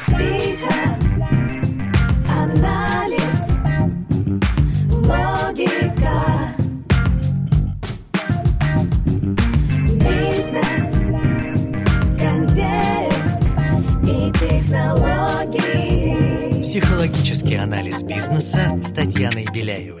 Психоанализ, логика, бизнес, контекст и технологии. Психологический анализ бизнеса с Татьяной Беляевой.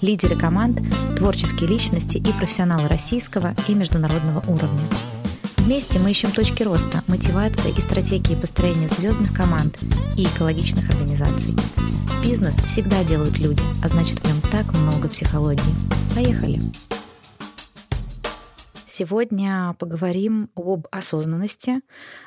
лидеры команд, творческие личности и профессионалы российского и международного уровня. Вместе мы ищем точки роста, мотивации и стратегии построения звездных команд и экологичных организаций. Бизнес всегда делают люди, а значит, в нем так много психологии. Поехали! Сегодня поговорим об осознанности,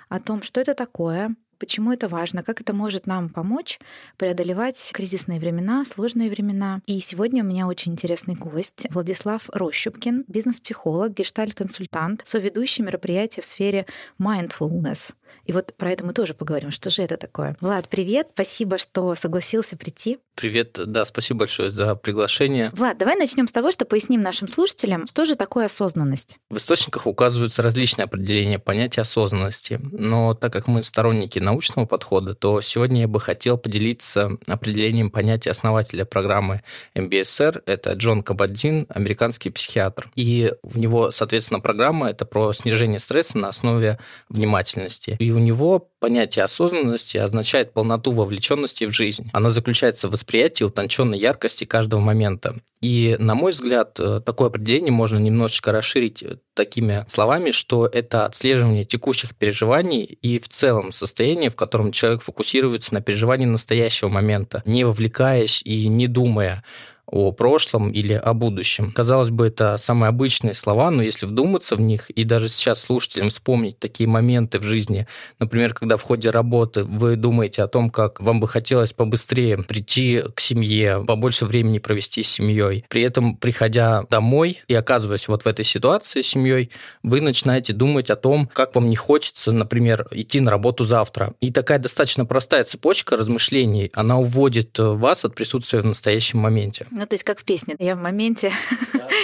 о том, что это такое, почему это важно, как это может нам помочь преодолевать кризисные времена, сложные времена. И сегодня у меня очень интересный гость Владислав Рощупкин, бизнес-психолог, гештальт-консультант, соведущий мероприятия в сфере Mindfulness. И вот про это мы тоже поговорим, что же это такое. Влад, привет, спасибо, что согласился прийти. Привет, да, спасибо большое за приглашение. Влад, давай начнем с того, что поясним нашим слушателям, что же такое осознанность. В источниках указываются различные определения понятия осознанности, но так как мы сторонники научного подхода, то сегодня я бы хотел поделиться определением понятия основателя программы МБСР, это Джон Кабат-Зинн, американский психиатр. И у него, соответственно, программа это про снижение стресса на основе внимательности. И у него понятие осознанности означает полноту вовлеченности в жизнь. Оно заключается в восприятии утонченной яркости каждого момента. И, на мой взгляд, такое определение можно немножечко расширить такими словами, что это отслеживание текущих переживаний и в целом состояние, в котором человек фокусируется на переживании настоящего момента, не вовлекаясь и не думая о прошлом или о будущем. Казалось бы, это самые обычные слова, но если вдуматься в них и даже сейчас слушателям вспомнить такие моменты в жизни, например, когда в ходе работы вы думаете о том, как вам бы хотелось побыстрее прийти к семье, побольше времени провести с семьей. При этом, приходя домой и оказываясь вот в этой ситуации с семьей, вы начинаете думать о том, как вам не хочется, например, идти на работу завтра. И такая достаточно простая цепочка размышлений, она уводит вас от присутствия в настоящем моменте. Ну, то есть как в песне. Я в моменте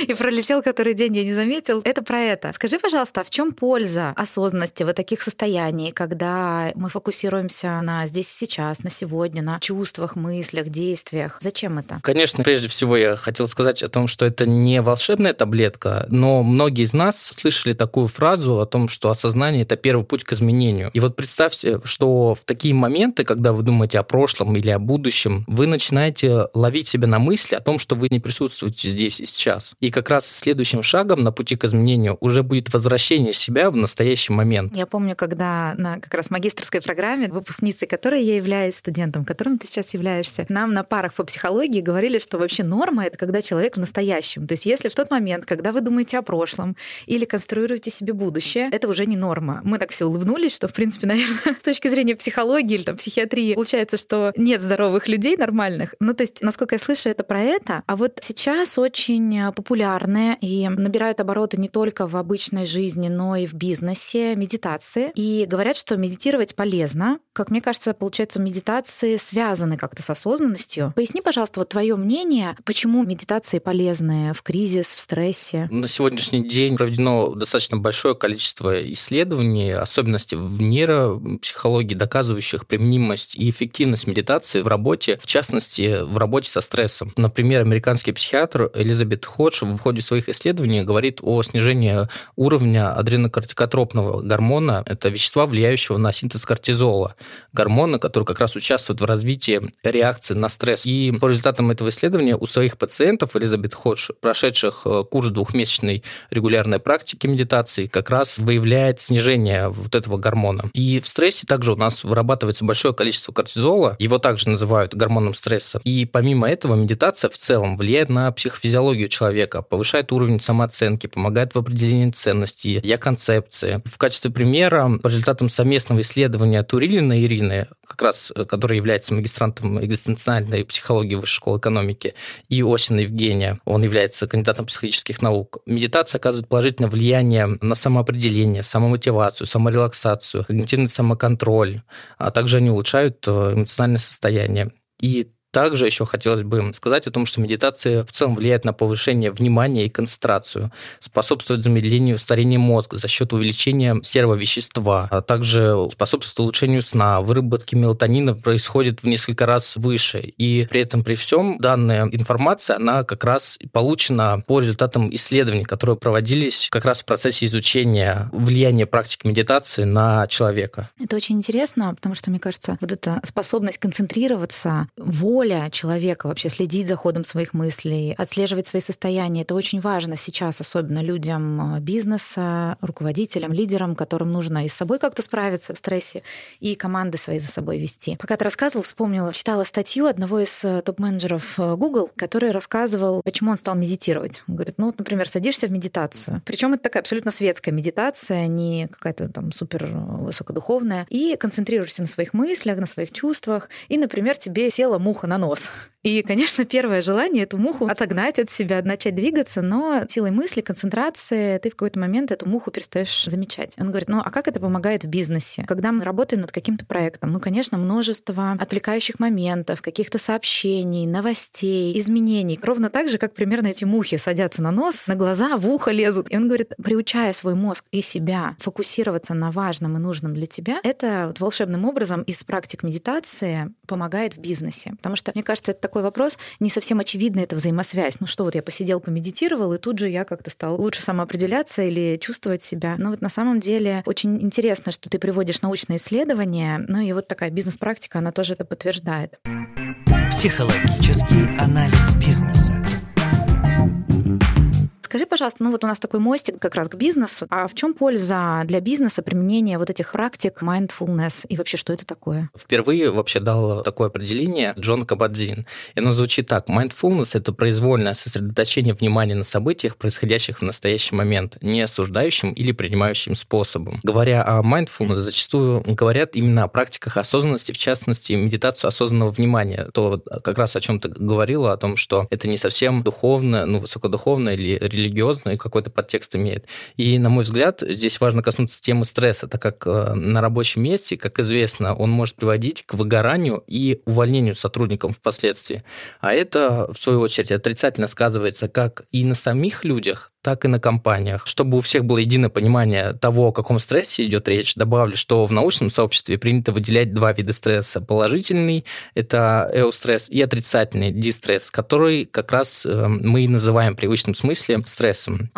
и пролетел который день, я не заметил. Это про это. Скажи, пожалуйста, а в чем польза осознанности вот таких состояний, когда мы фокусируемся на здесь и сейчас, на сегодня, на чувствах, мыслях, действиях? Зачем это? Конечно, прежде всего я хотел сказать о том, что это не волшебная таблетка, но многие из нас слышали такую фразу о том, что осознание – это первый путь к изменению. И вот представьте, что в такие моменты, когда вы думаете о прошлом или о будущем, вы начинаете ловить себя на мысли о том, что вы не присутствуете здесь и сейчас. И как раз следующим шагом на пути к изменению уже будет возвращение себя в настоящий момент. Я помню, когда на как раз магистерской программе, выпускницей которой я являюсь, студентом, которым ты сейчас являешься, нам на парах по психологии говорили, что вообще норма — это когда человек в настоящем. То есть если в тот момент, когда вы думаете о прошлом или конструируете себе будущее, это уже не норма. Мы так все улыбнулись, что, в принципе, наверное, с точки зрения психологии или там, психиатрии, получается, что нет здоровых людей нормальных. Ну, то есть, насколько я слышу, это про это. А вот сейчас очень популярные и набирают обороты не только в обычной жизни, но и в бизнесе медитации. И говорят, что медитировать полезно. Как мне кажется, получается, медитации связаны как-то с осознанностью. Поясни, пожалуйста, вот твое мнение, почему медитации полезны в кризис, в стрессе? На сегодняшний день проведено достаточно большое количество исследований, особенности в нейропсихологии, доказывающих применимость и эффективность медитации в работе, в частности, в работе со стрессом. Например, американский психиатр Элизабет Ходж в ходе своих исследований говорит о снижении уровня адренокортикотропного гормона, это вещества, влияющего на синтез кортизола, гормона, который как раз участвует в развитии реакции на стресс. И по результатам этого исследования у своих пациентов Элизабет Ходж, прошедших курс двухмесячной регулярной практики медитации, как раз выявляет снижение вот этого гормона. И в стрессе также у нас вырабатывается большое количество кортизола, его также называют гормоном стресса. И помимо этого медитация Медитация в целом влияет на психофизиологию человека, повышает уровень самооценки, помогает в определении ценностей, я-концепции. В качестве примера, по результатам совместного исследования Турилиной Ирины, как раз, которая является магистрантом экзистенциальной психологии Высшей школы экономики, и Осина Евгения, он является кандидатом психологических наук, медитация оказывает положительное влияние на самоопределение, самомотивацию, саморелаксацию, когнитивный самоконтроль, а также они улучшают эмоциональное состояние. И также еще хотелось бы сказать о том, что медитация в целом влияет на повышение внимания и концентрацию, способствует замедлению старения мозга за счет увеличения серого вещества, а также способствует улучшению сна, выработки мелатонина происходит в несколько раз выше. И при этом, при всем, данная информация, она как раз получена по результатам исследований, которые проводились как раз в процессе изучения влияния практики медитации на человека. Это очень интересно, потому что, мне кажется, вот эта способность концентрироваться, воля человека вообще следить за ходом своих мыслей, отслеживать свои состояния. Это очень важно сейчас, особенно людям бизнеса, руководителям, лидерам, которым нужно и с собой как-то справиться в стрессе, и команды свои за собой вести. Пока ты рассказывал, вспомнила, читала статью одного из топ-менеджеров Google, который рассказывал, почему он стал медитировать. Он говорит, например, садишься в медитацию. Причем это такая абсолютно светская медитация, не какая-то там супер высокодуховная. И концентрируешься на своих мыслях, на своих чувствах. И, например, тебе села муха на нос. И, конечно, первое желание эту муху отогнать от себя, начать двигаться, но силой мысли, концентрации ты в какой-то момент эту муху перестаешь замечать. Он говорит, а как это помогает в бизнесе? Когда мы работаем над каким-то проектом, конечно, множество отвлекающих моментов, каких-то сообщений, новостей, изменений. Ровно так же, как примерно эти мухи садятся на нос, на глаза, в ухо лезут. И он говорит, приучая свой мозг и себя фокусироваться на важном и нужном для тебя, это вот волшебным образом из практик медитации помогает в бизнесе. Потому что, мне кажется, это такой вопрос, не совсем очевидна эта взаимосвязь. Я посидел, помедитировал, и тут же я как-то стал лучше самоопределяться или чувствовать себя. Но на самом деле очень интересно, что ты приводишь научные исследования, и такая бизнес-практика, она тоже это подтверждает. Психологический анализ бизнеса. Скажи, пожалуйста, у нас такой мостик как раз к бизнесу. А в чем польза для бизнеса применения вот этих практик mindfulness и вообще что это такое? Впервые вообще дал такое определение Джон Кабат-Зинн. И оно звучит так. Mindfulness – это произвольное сосредоточение внимания на событиях, происходящих в настоящий момент, не осуждающим или принимающим способом. Говоря о mindfulness, зачастую говорят именно о практиках осознанности, в частности, медитацию осознанного внимания. То как раз о чем ты говорила, о том, что это не совсем духовно, высокодуховно или религиозно, и какой-то подтекст имеет. И, на мой взгляд, здесь важно коснуться темы стресса, так как на рабочем месте, как известно, он может приводить к выгоранию и увольнению сотрудников впоследствии. А это, в свою очередь, отрицательно сказывается как и на самих людях, так и на компаниях. Чтобы у всех было единое понимание того, о каком стрессе идет речь, добавлю, что в научном сообществе принято выделять два вида стресса. Положительный – это эустресс, и отрицательный – дистресс, который как раз мы и называем в привычном смысле стрессом.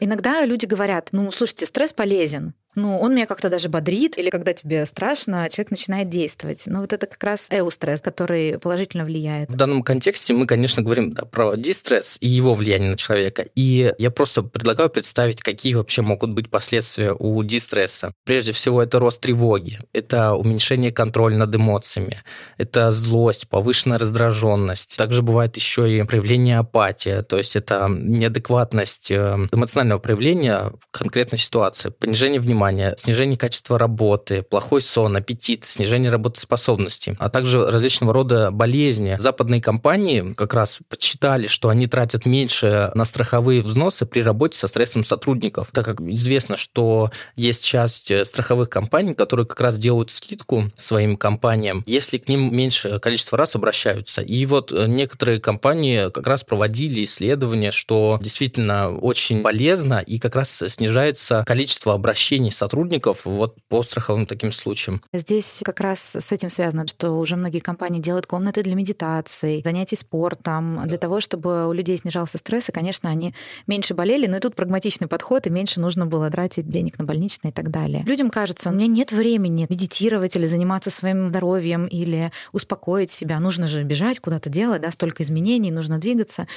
Иногда люди говорят, слушайте, стресс полезен. Он меня как-то даже бодрит, или когда тебе страшно, человек начинает действовать. Это как раз эустресс, который положительно влияет. В данном контексте мы, конечно, говорим про дистресс и его влияние на человека. И я просто предлагаю представить, какие вообще могут быть последствия у дистресса. Прежде всего, это рост тревоги, это уменьшение контроля над эмоциями, это злость, повышенная раздраженность. Также бывает еще и проявление апатии, то есть это неадекватность эмоционального проявления в конкретной ситуации, понижение внимания, снижение качества работы, плохой сон, аппетит, снижение работоспособности, а также различного рода болезни. Западные компании как раз подсчитали, что они тратят меньше на страховые взносы при работе со стрессом сотрудников, так как известно, что есть часть страховых компаний, которые как раз делают скидку своим компаниям, если к ним меньше количество раз обращаются. И некоторые компании как раз проводили исследования, что действительно очень полезно и как раз снижается количество обращений сотрудников по страховым таким случаям. Здесь как раз с этим связано, что уже многие компании делают комнаты для медитации, занятий спортом, для того, чтобы у людей снижался стресс, и, конечно, они меньше болели, но и тут прагматичный подход, и меньше нужно было тратить денег на больничные и так далее. Людям кажется, у меня нет времени медитировать или заниматься своим здоровьем, или успокоить себя. Нужно же бежать, куда-то делать, столько изменений, нужно двигаться.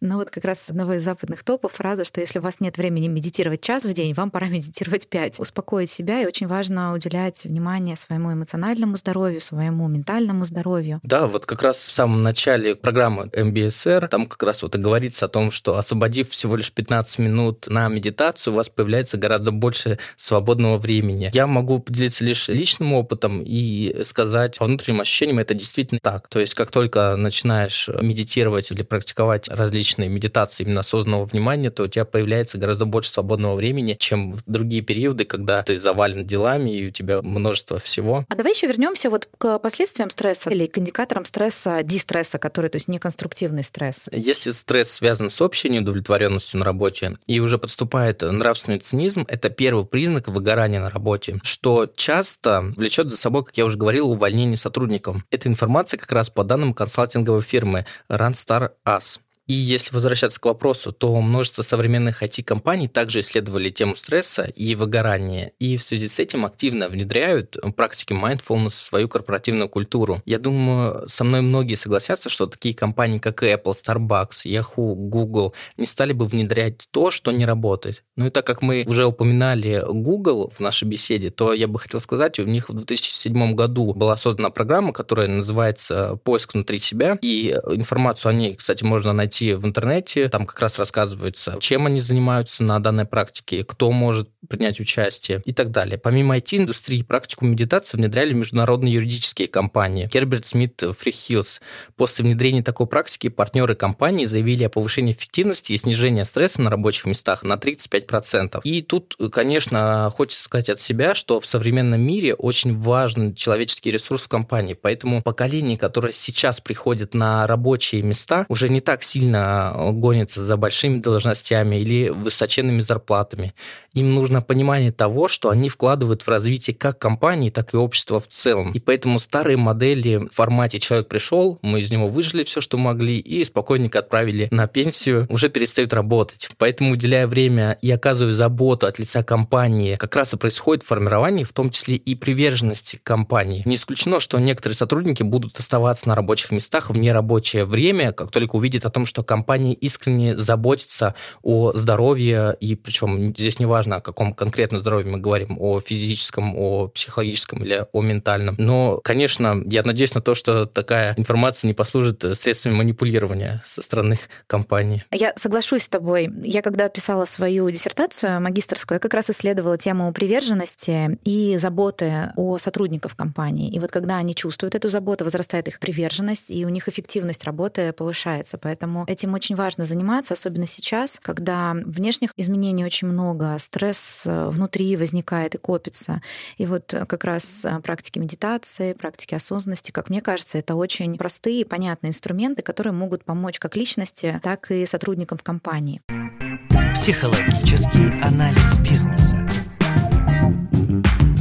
Но как раз одного из западных топов фраза, что если у вас нет времени медитировать час в день, вам пора медитировать 5. успокоить себя, и очень важно уделять внимание своему эмоциональному здоровью, своему ментальному здоровью. Да, вот как раз в самом начале программы МБСР, там как раз вот и говорится о том, что освободив всего лишь 15 минут на медитацию, у вас появляется гораздо больше свободного времени. Я могу поделиться лишь личным опытом и сказать, по внутренним ощущениям это действительно так. То есть как только начинаешь медитировать или практиковать различные медитации именно осознанного внимания, то у тебя появляется гораздо больше свободного времени, чем в другие периоды, когда ты завален делами и у тебя множество всего. А давай еще вернемся вот к последствиям стресса или к индикаторам стресса, дистресса, который, то есть неконструктивный стресс. Если стресс связан с общей неудовлетворенностью на работе и уже подступает нравственный цинизм, это первый признак выгорания на работе, что часто влечет за собой, как я уже говорил, увольнение сотрудников. Эта информация как раз по данным консалтинговой фирмы Randstad. И если возвращаться к вопросу, то множество современных IT-компаний также исследовали тему стресса и выгорания, и в связи с этим активно внедряют практики mindfulness в свою корпоративную культуру. Я думаю, со мной многие согласятся, что такие компании, как Apple, Starbucks, Yahoo, Google, не стали бы внедрять то, что не работает. Ну и так как мы уже упоминали Google в нашей беседе, то я бы хотел сказать, у них в 2007 году была создана программа, которая называется «Поиск внутри себя», и информацию о ней, кстати, можно найти в интернете, там как раз рассказывается, чем они занимаются на данной практике, кто может принять участие и так далее. Помимо IT-индустрии, практику медитации внедряли международные юридические компании. Herbert Smith Freehills. После внедрения такой практики партнеры компании заявили о повышении эффективности и снижении стресса на рабочих местах на 35%. И тут, конечно, хочется сказать от себя, что в современном мире очень важен человеческий ресурс в компании, поэтому поколение, которое сейчас приходит на рабочие места, уже не так сильно гонятся за большими должностями или высоченными зарплатами. Им нужно понимание того, что они вкладывают в развитие как компании, так и общества в целом. И поэтому старые модели в формате «человек пришел, мы из него выжили все, что могли, и спокойненько отправили на пенсию», уже перестают работать. Поэтому, уделяя время и оказывая заботу от лица компании, как раз и происходит формирование, в том числе и приверженности компании. Не исключено, что некоторые сотрудники будут оставаться на рабочих местах в нерабочее время, как только увидят о том, что компания искренне заботится о здоровье, и причем здесь не важно, о каком конкретно здоровье мы говорим, о физическом, о психологическом или о ментальном. Но, конечно, я надеюсь на то, что такая информация не послужит средствами манипулирования со стороны компании. Я соглашусь с тобой. Я когда писала свою диссертацию магистерскую, я как раз исследовала тему приверженности и заботы о сотрудниках компании. И вот когда они чувствуют эту заботу, возрастает их приверженность, и у них эффективность работы повышается. Поэтому этим очень важно заниматься, особенно сейчас, когда внешних изменений очень много, стресс внутри возникает и копится. И вот как раз практики медитации, практики осознанности, как мне кажется, это очень простые и понятные инструменты, которые могут помочь как личности, так и сотрудникам в компании. Психологический анализ бизнеса.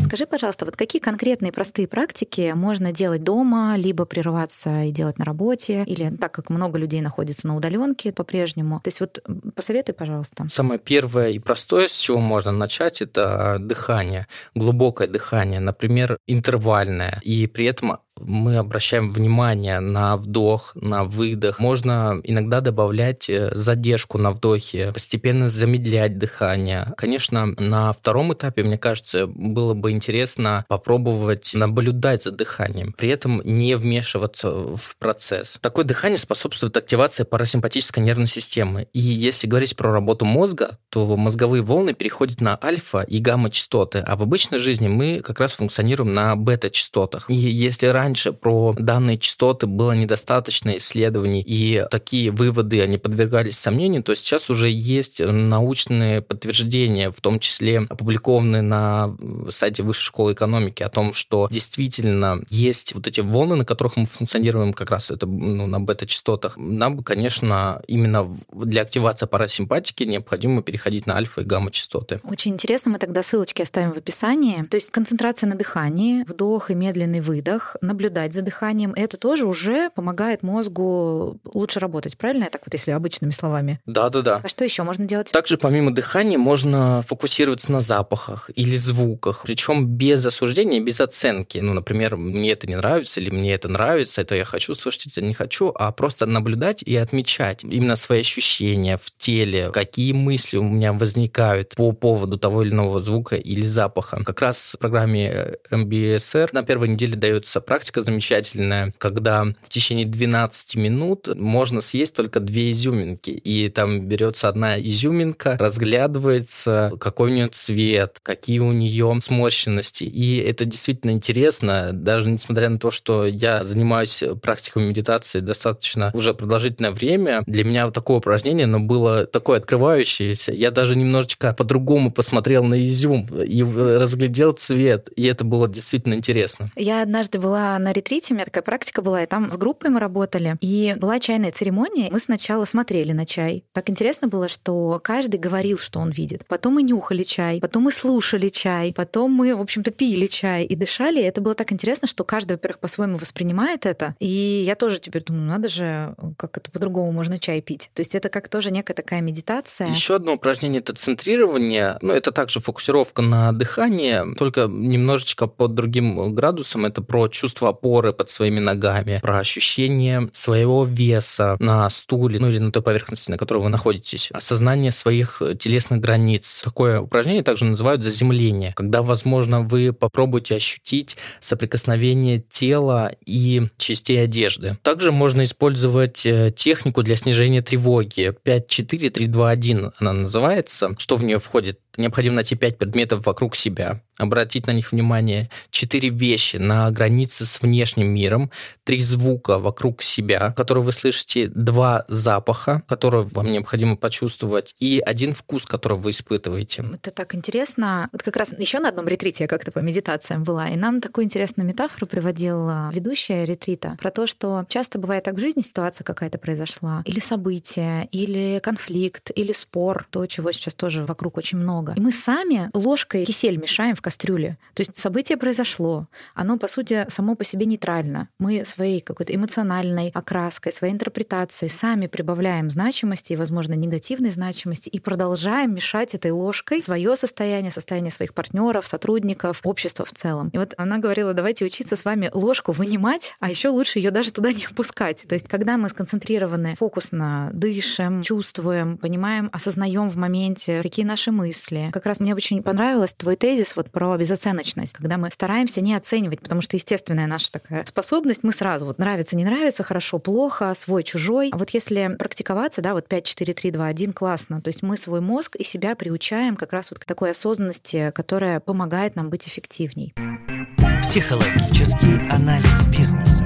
Скажи, пожалуйста, вот какие конкретные простые практики можно делать дома, либо прерываться и делать на работе, или так как много людей находится на удаленке по-прежнему. То есть вот посоветуй, пожалуйста. Самое первое и простое, с чего можно начать, это дыхание, глубокое дыхание, например, интервальное, и при этом мы обращаем внимание на вдох, на выдох. Можно иногда добавлять задержку на вдохе, постепенно замедлять дыхание. Конечно, на втором этапе, мне кажется, было бы интересно попробовать наблюдать за дыханием, при этом не вмешиваться в процесс. Такое дыхание способствует активации парасимпатической нервной системы. И если говорить про работу мозга, то мозговые волны переходят на альфа- и гамма-частоты, а в обычной жизни мы как раз функционируем на бета-частотах. И если раньше про данные частоты было недостаточно исследований, и такие выводы, они подвергались сомнению, то сейчас уже есть научные подтверждения, в том числе опубликованные на сайте Высшей школы экономики, о том, что действительно есть вот эти волны, на которых мы функционируем, как раз это на бета-частотах. Нам бы, конечно, именно для активации парасимпатики необходимо переходить на альфа- и гамма-частоты. Очень интересно, мы тогда ссылочки оставим в описании. То есть концентрация на дыхании, вдох и медленный выдох, на наблюдать за дыханием, это тоже уже помогает мозгу лучше работать, правильно? Я так вот, если обычными словами. Да. А что еще можно делать? Также помимо дыхания можно фокусироваться на запахах или звуках, причем без осуждения, без оценки. Ну, например, мне это не нравится или мне это нравится, это я хочу слушать, это не хочу, а просто наблюдать и отмечать именно свои ощущения в теле, какие мысли у меня возникают по поводу того или иного звука или запаха. Как раз в программе МБСР на первой неделе дается практика замечательная, когда в течение 12 минут можно съесть только 2 изюминки. И там берется одна изюминка, разглядывается, какой у нее цвет, какие у нее сморщенности. И это действительно интересно, даже несмотря на то, что я занимаюсь практикой медитации достаточно уже продолжительное время. Для меня вот такое упражнение, оно было такое открывающееся. Я даже немножечко по-другому посмотрел на изюм и разглядел цвет. И это было действительно интересно. Я однажды была на ретрите, у меня такая практика была, и там с группой мы работали. И была чайная церемония, мы сначала смотрели на чай. Так интересно было, что каждый говорил, что он видит. Потом мы нюхали чай, потом мы слушали чай, потом мы, в общем-то, пили чай и дышали. И это было так интересно, что каждый, во-первых, по-своему воспринимает это. И я тоже теперь думаю, надо же, как это по-другому можно чай пить. То есть это как тоже некая такая медитация. Еще одно упражнение — это центрирование. Ну, это также фокусировка на дыхании, только немножечко под другим градусом. Это про чувство опоры под своими ногами, про ощущение своего веса на стуле, ну или на той поверхности, на которой вы находитесь, осознание своих телесных границ. Такое упражнение также называют заземление, когда, возможно, вы попробуете ощутить соприкосновение тела и частей одежды. Также можно использовать технику для снижения тревоги. 5-4-3-2-1 она называется. Что в нее входит? Необходимо найти 5 предметов вокруг себя, обратить на них внимание, 4 вещи на границе с внешним миром, 3 звука вокруг себя, которые вы слышите, 2 запаха, которые вам необходимо почувствовать, и 1 вкус, который вы испытываете. Это так интересно. Вот как раз еще на одном ретрите я как-то по медитациям была, и нам такую интересную метафору приводила ведущая ретрита про то, что часто бывает так в жизни, ситуация какая-то произошла, или событие, или конфликт, или спор, то, чего сейчас тоже вокруг очень много. И мы сами ложкой кисель мешаем в кастрюле. То есть событие произошло. Оно, по сути, само по себе нейтрально. Мы своей какой-то эмоциональной окраской, своей интерпретацией сами прибавляем значимости и, возможно, негативной значимости и продолжаем мешать этой ложкой свое состояние, состояние своих партнеров, сотрудников, общества в целом. И вот она говорила, давайте учиться с вами ложку вынимать, а еще лучше ее даже туда не впускать. То есть когда мы сконцентрированы, фокусно дышим, чувствуем, понимаем, осознаем в моменте, какие наши мысли. Как раз мне очень понравилось твой тезис вот про безоценочность, когда мы стараемся не оценивать, потому что естественная наша такая способность, мы сразу вот нравится, не нравится, хорошо, плохо, свой, чужой. А вот если практиковаться, да, вот 5, 4, 3, 2, 1, классно. То есть мы свой мозг и себя приучаем как раз вот к такой осознанности, которая помогает нам быть эффективней. Психологический анализ бизнеса.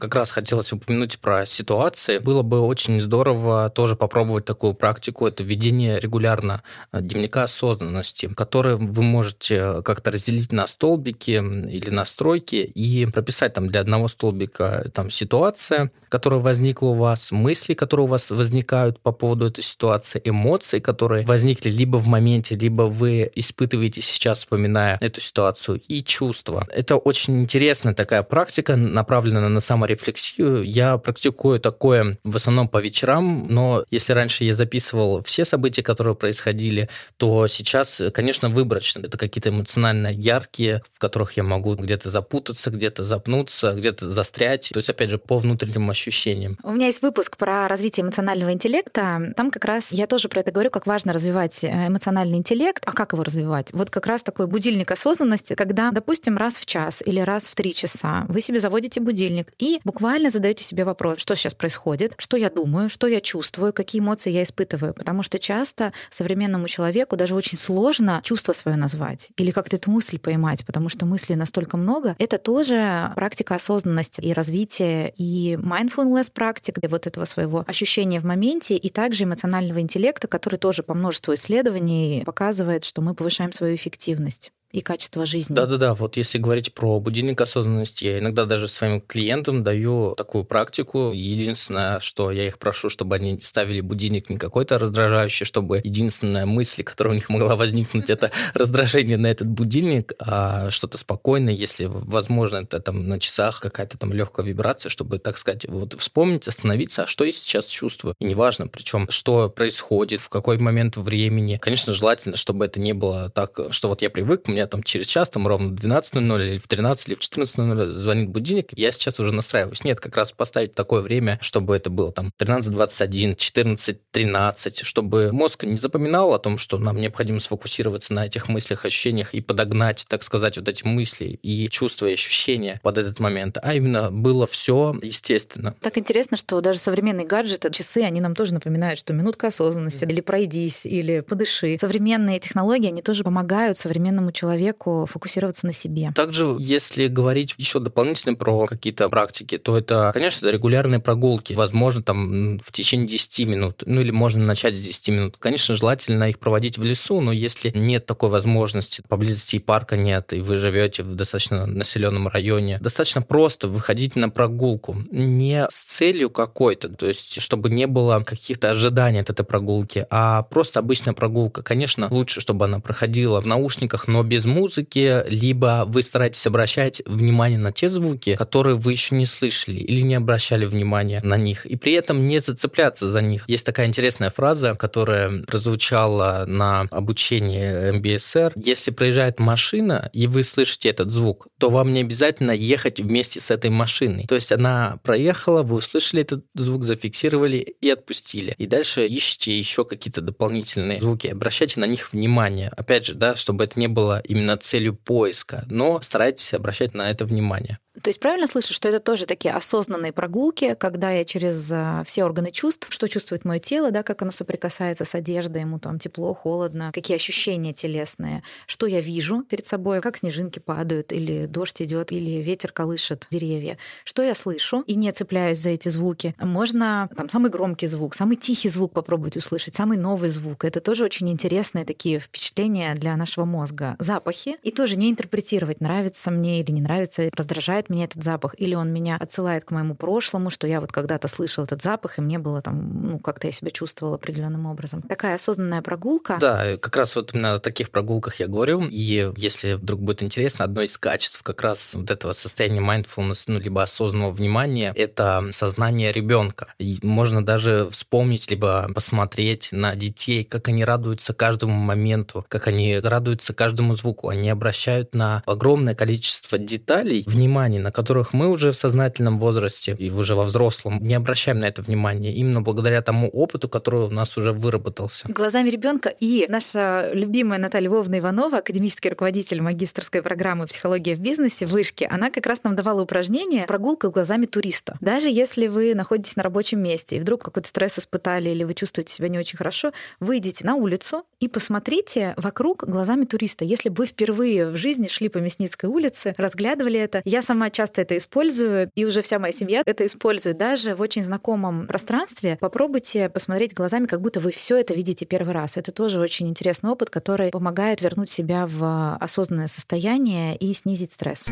Как раз хотелось упомянуть про ситуации. Было бы очень здорово тоже попробовать такую практику. Это введение регулярно дневника осознанности, который вы можете как-то разделить на столбики или настройки и прописать там для одного столбика там, ситуация, которая возникла у вас, мысли, которые у вас возникают по поводу этой ситуации, эмоции, которые возникли либо в моменте, либо вы испытываете сейчас, вспоминая эту ситуацию, и чувства. Это очень интересная такая практика, направленная на саморефлексию. Я практикую такое в основном по вечерам, но если раньше я записывал все события, которые происходили, то сейчас, конечно, выборочно. Это какие-то эмоционально яркие, в которых я могу где-то запутаться, где-то запнуться, где-то застрять. То есть, опять же, по внутренним ощущениям. У меня есть выпуск про развитие эмоционального интеллекта. Там как раз я тоже про это говорю, как важно развивать эмоциональный интеллект. А как его развивать? Вот как раз такой будильник осознанности, когда, допустим, раз в час или раз в 3 часа вы себе заводите будильник и буквально задаете себе вопрос, что сейчас происходит, что я думаю, что я чувствую, какие эмоции я испытываю. Потому что часто современному человеку даже очень сложно чувство свое назвать или как-то эту мысль поймать, потому что мыслей настолько много. Это тоже практика осознанности и развития, и mindfulness практик, и вот этого своего ощущения в моменте, и также эмоционального интеллекта, который тоже по множеству исследований показывает, что мы повышаем свою эффективность. и качество жизни. Да-да-да, вот если говорить про будильник осознанности, я иногда даже своим клиентам даю такую практику. Единственное, что я их прошу, чтобы они ставили будильник не какой-то раздражающий, чтобы единственная мысль, которая у них могла возникнуть, это раздражение на этот будильник, а что-то спокойное, если возможно, это там на часах какая-то там легкая вибрация, чтобы, так сказать, вот вспомнить, остановиться, а что я сейчас чувствую. И неважно, причем, что происходит, в какой момент времени. Конечно, желательно, чтобы это не было так, что вот я привык, у меня там через час, там ровно в 12:00 или в 13 или в 14:00 звонит будильник, я сейчас уже настраиваюсь. Нет, как раз поставить такое время, чтобы это было там 13:21, 14:13, чтобы мозг не запоминал о том, что нам необходимо сфокусироваться на этих мыслях, ощущениях и подогнать, так сказать, вот эти мысли и чувства, и ощущения под этот момент, а именно было все естественно. Так интересно, что даже современные гаджеты, часы, они нам тоже напоминают, что минутка осознанности, или пройдись, или подыши. Современные технологии, они тоже помогают современному человеку фокусироваться на себе. Также, если говорить еще дополнительно про какие-то практики, то это, конечно, это регулярные прогулки, возможно, там в течение 10 минут, ну или можно начать с 10 минут. Конечно, желательно их проводить в лесу, но если нет такой возможности, поблизости и парка нет, и вы живете в достаточно населенном районе, достаточно просто выходить на прогулку, не с целью какой-то, то есть чтобы не было каких-то ожиданий от этой прогулки, а просто обычная прогулка. Конечно, лучше, чтобы она проходила в наушниках, но без музыки, либо вы стараетесь обращать внимание на те звуки, которые вы еще не слышали или не обращали внимания на них, и при этом не зацепляться за них. Есть такая интересная фраза, которая прозвучала на обучении МБСР. Если проезжает машина, и вы слышите этот звук, то вам не обязательно ехать вместе с этой машиной. То есть она проехала, вы услышали этот звук, зафиксировали и отпустили. И дальше ищите еще какие-то дополнительные звуки, обращайте на них внимание. Опять же, да, чтобы это не было именно целью поиска, но старайтесь обращать на это внимание. То есть правильно слышу, что это тоже такие осознанные прогулки, когда я через все органы чувств, что чувствует мое тело, да, как оно соприкасается с одеждой, ему там тепло, холодно, какие ощущения телесные, что я вижу перед собой, как снежинки падают, или дождь идет, или ветер колышет деревья, что я слышу, и не цепляюсь за эти звуки. Можно там самый громкий звук, самый тихий звук попробовать услышать, самый новый звук. Это тоже очень интересные такие впечатления для нашего мозга. Запахи. И тоже не интерпретировать, нравится мне или не нравится, раздражает меня этот запах, или он меня отсылает к моему прошлому, что я вот когда-то слышала этот запах, и мне было там, ну, как-то я себя чувствовала определенным образом. Такая осознанная прогулка. Да, как раз вот на таких прогулках я говорю, и если вдруг будет интересно, одно из качеств как раз вот этого состояния mindfulness, ну, либо осознанного внимания, это сознание ребенка. И можно даже вспомнить, либо посмотреть на детей, как они радуются каждому моменту, как они радуются каждому звуку. Они обращают на огромное количество деталей внимания, на которых мы уже в сознательном возрасте и уже во взрослом не обращаем на это внимания, именно благодаря тому опыту, который у нас уже выработался. Глазами ребенка. И наша любимая Наталья Вовна Иванова, академический руководитель магистерской программы «Психология в бизнесе» в Вышке, она как раз нам давала упражнение «Прогулка глазами туриста». Даже если вы находитесь на рабочем месте и вдруг какой-то стресс испытали или вы чувствуете себя не очень хорошо, выйдите на улицу и посмотрите вокруг глазами туриста. Если бы вы впервые в жизни шли по Мясницкой улице, разглядывали это. Я сама часто это использую, и уже вся моя семья это использует. Даже в очень знакомом пространстве попробуйте посмотреть глазами, как будто вы все это видите первый раз. Это тоже очень интересный опыт, который помогает вернуть себя в осознанное состояние и снизить стресс.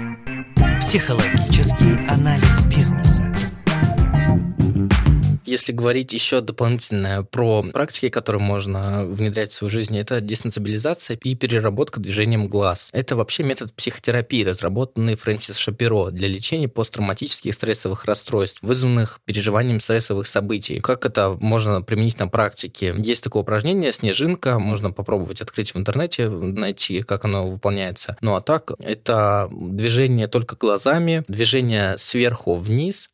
Психологический анализ бизнеса. Если говорить еще дополнительно про практики, которые можно внедрять в свою жизнь, это десенсибилизация и переработка движением глаз. Это вообще метод психотерапии, разработанный Фрэнсис Шапиро для лечения посттравматических стрессовых расстройств, вызванных переживанием стрессовых событий. Как это можно применить на практике? Есть такое упражнение «Снежинка», можно попробовать открыть в интернете, найти, как оно выполняется. Ну а так, это движение только глазами, движение сверху вниз,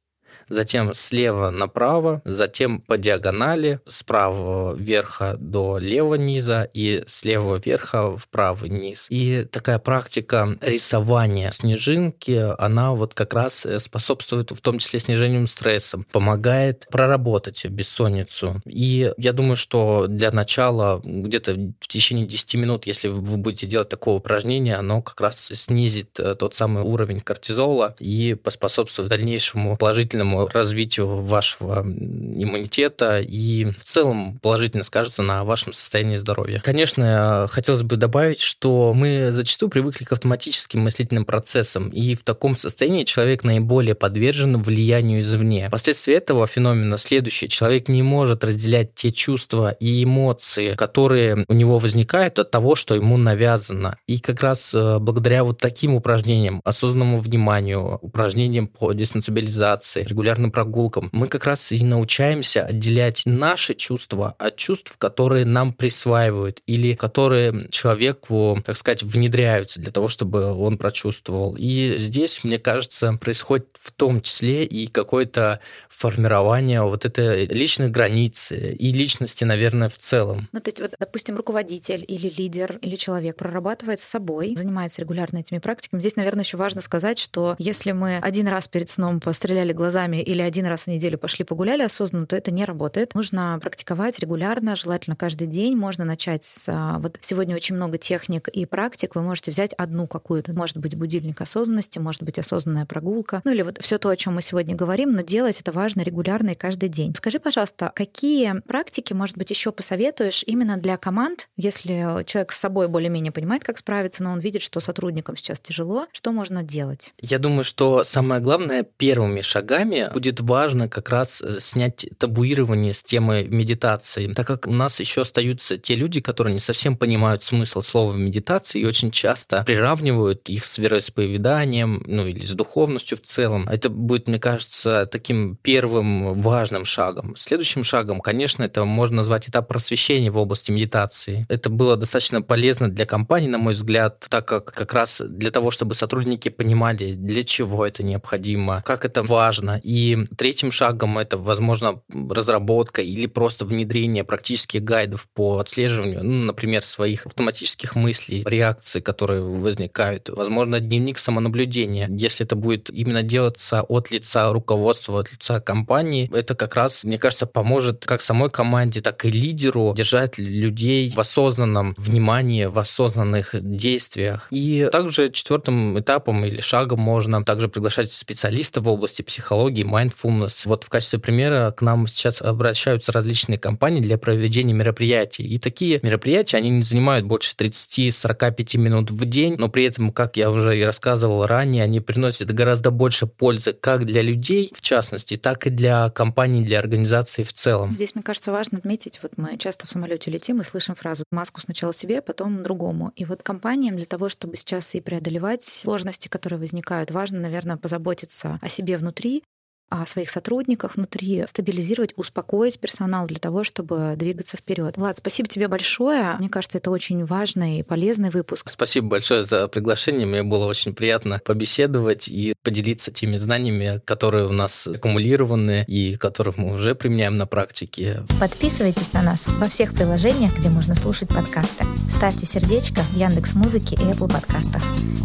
затем слева направо, затем по диагонали, с правого верха до левого низа и с левого верха в правый низ. И такая практика рисования снежинки, она вот как раз способствует в том числе снижению стресса, помогает проработать бессонницу. И я думаю, что для начала где-то в течение 10 минут, если вы будете делать такое упражнение, оно как раз снизит тот самый уровень кортизола и поспособствует дальнейшему положительному вашему развитию вашего иммунитета и в целом положительно скажется на вашем состоянии здоровья. Конечно, хотелось бы добавить, что мы зачастую привыкли к автоматическим мыслительным процессам, и в таком состоянии человек наиболее подвержен влиянию извне. Вследствие этого феномена следующее: человек не может разделять те чувства и эмоции, которые у него возникают от того, что ему навязано. И как раз благодаря вот таким упражнениям, осознанному вниманию, упражнениям по десенсибилизации, регулярным прогулкам, мы как раз и научаемся отделять наши чувства от чувств, которые нам присваивают или которые человеку, так сказать, внедряются для того, чтобы он прочувствовал. И здесь, мне кажется, происходит в том числе и какое-то формирование вот этой личных границ и личности, наверное, в целом. Ну, то есть, вот, допустим, руководитель или лидер или человек прорабатывает с собой, занимается регулярно этими практиками. Здесь, наверное, еще важно сказать, что если мы один раз перед сном постреляли глазами или один раз в неделю пошли погуляли осознанно, то это не работает. Нужно практиковать регулярно, желательно каждый день. Можно начать с... Вот сегодня очень много техник и практик. Вы можете взять одну какую-то. Может быть, будильник осознанности, может быть, осознанная прогулка. Ну или вот все то, о чем мы сегодня говорим, но делать это важно регулярно и каждый день. Скажи, пожалуйста, какие практики, может быть, еще посоветуешь именно для команд, если человек с собой более-менее понимает, как справиться, но он видит, что сотрудникам сейчас тяжело, что можно делать? Я думаю, что самое главное, первыми шагами будет важно как раз снять табуирование с темы медитации, так как у нас еще остаются те люди, которые не совсем понимают смысл слова медитации и очень часто приравнивают их с вероисповеданием, ну или с духовностью в целом. Это будет, мне кажется, таким первым важным шагом. Следующим шагом, конечно, это можно назвать этап просвещения в области медитации. Это было достаточно полезно для компании, на мой взгляд, так как раз для того, чтобы сотрудники понимали, для чего это необходимо, как это важно. И третьим шагом это, возможно, разработка или просто внедрение практических гайдов по отслеживанию, ну, например, своих автоматических мыслей, реакций, которые возникают. Возможно, дневник самонаблюдения. Если это будет именно делаться от лица руководства, от лица компании, это как раз, мне кажется, поможет как самой команде, так и лидеру держать людей в осознанном внимании, в осознанных действиях. И также четвертым этапом или шагом можно также приглашать специалистов в области психологии, mindfulness. Вот в качестве примера к нам сейчас обращаются различные компании для проведения мероприятий. И такие мероприятия, они не занимают больше 30-45 минут в день, но при этом, как я уже и рассказывал ранее, они приносят гораздо больше пользы как для людей, в частности, так и для компаний, для организации в целом. Здесь, мне кажется, важно отметить, вот мы часто в самолете летим и слышим фразу «маску сначала себе, потом другому». И вот компаниям для того, чтобы сейчас и преодолевать сложности, которые возникают, важно, наверное, позаботиться о себе внутри, о своих сотрудниках внутри, стабилизировать, успокоить персонал для того, чтобы двигаться вперед. Влад, спасибо тебе большое. Мне кажется, это очень важный и полезный выпуск. Спасибо большое за приглашение. Мне было очень приятно побеседовать и поделиться теми знаниями, которые у нас аккумулированы и которые мы уже применяем на практике. Подписывайтесь на нас во всех приложениях, где можно слушать подкасты. Ставьте сердечко в Яндекс.Музыке и Apple подкастах.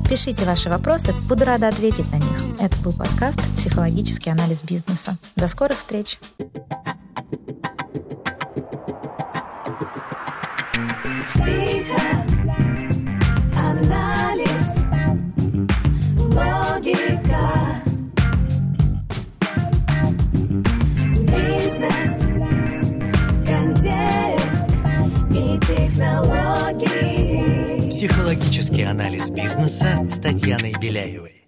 Пишите ваши вопросы, буду рада ответить на них. Это был подкаст «Психологический анализ бизнеса». До скорых встреч! Психоанализ, логика, бизнес, контекст и технологии. Психологический анализ бизнеса с Татьяной Беляевой.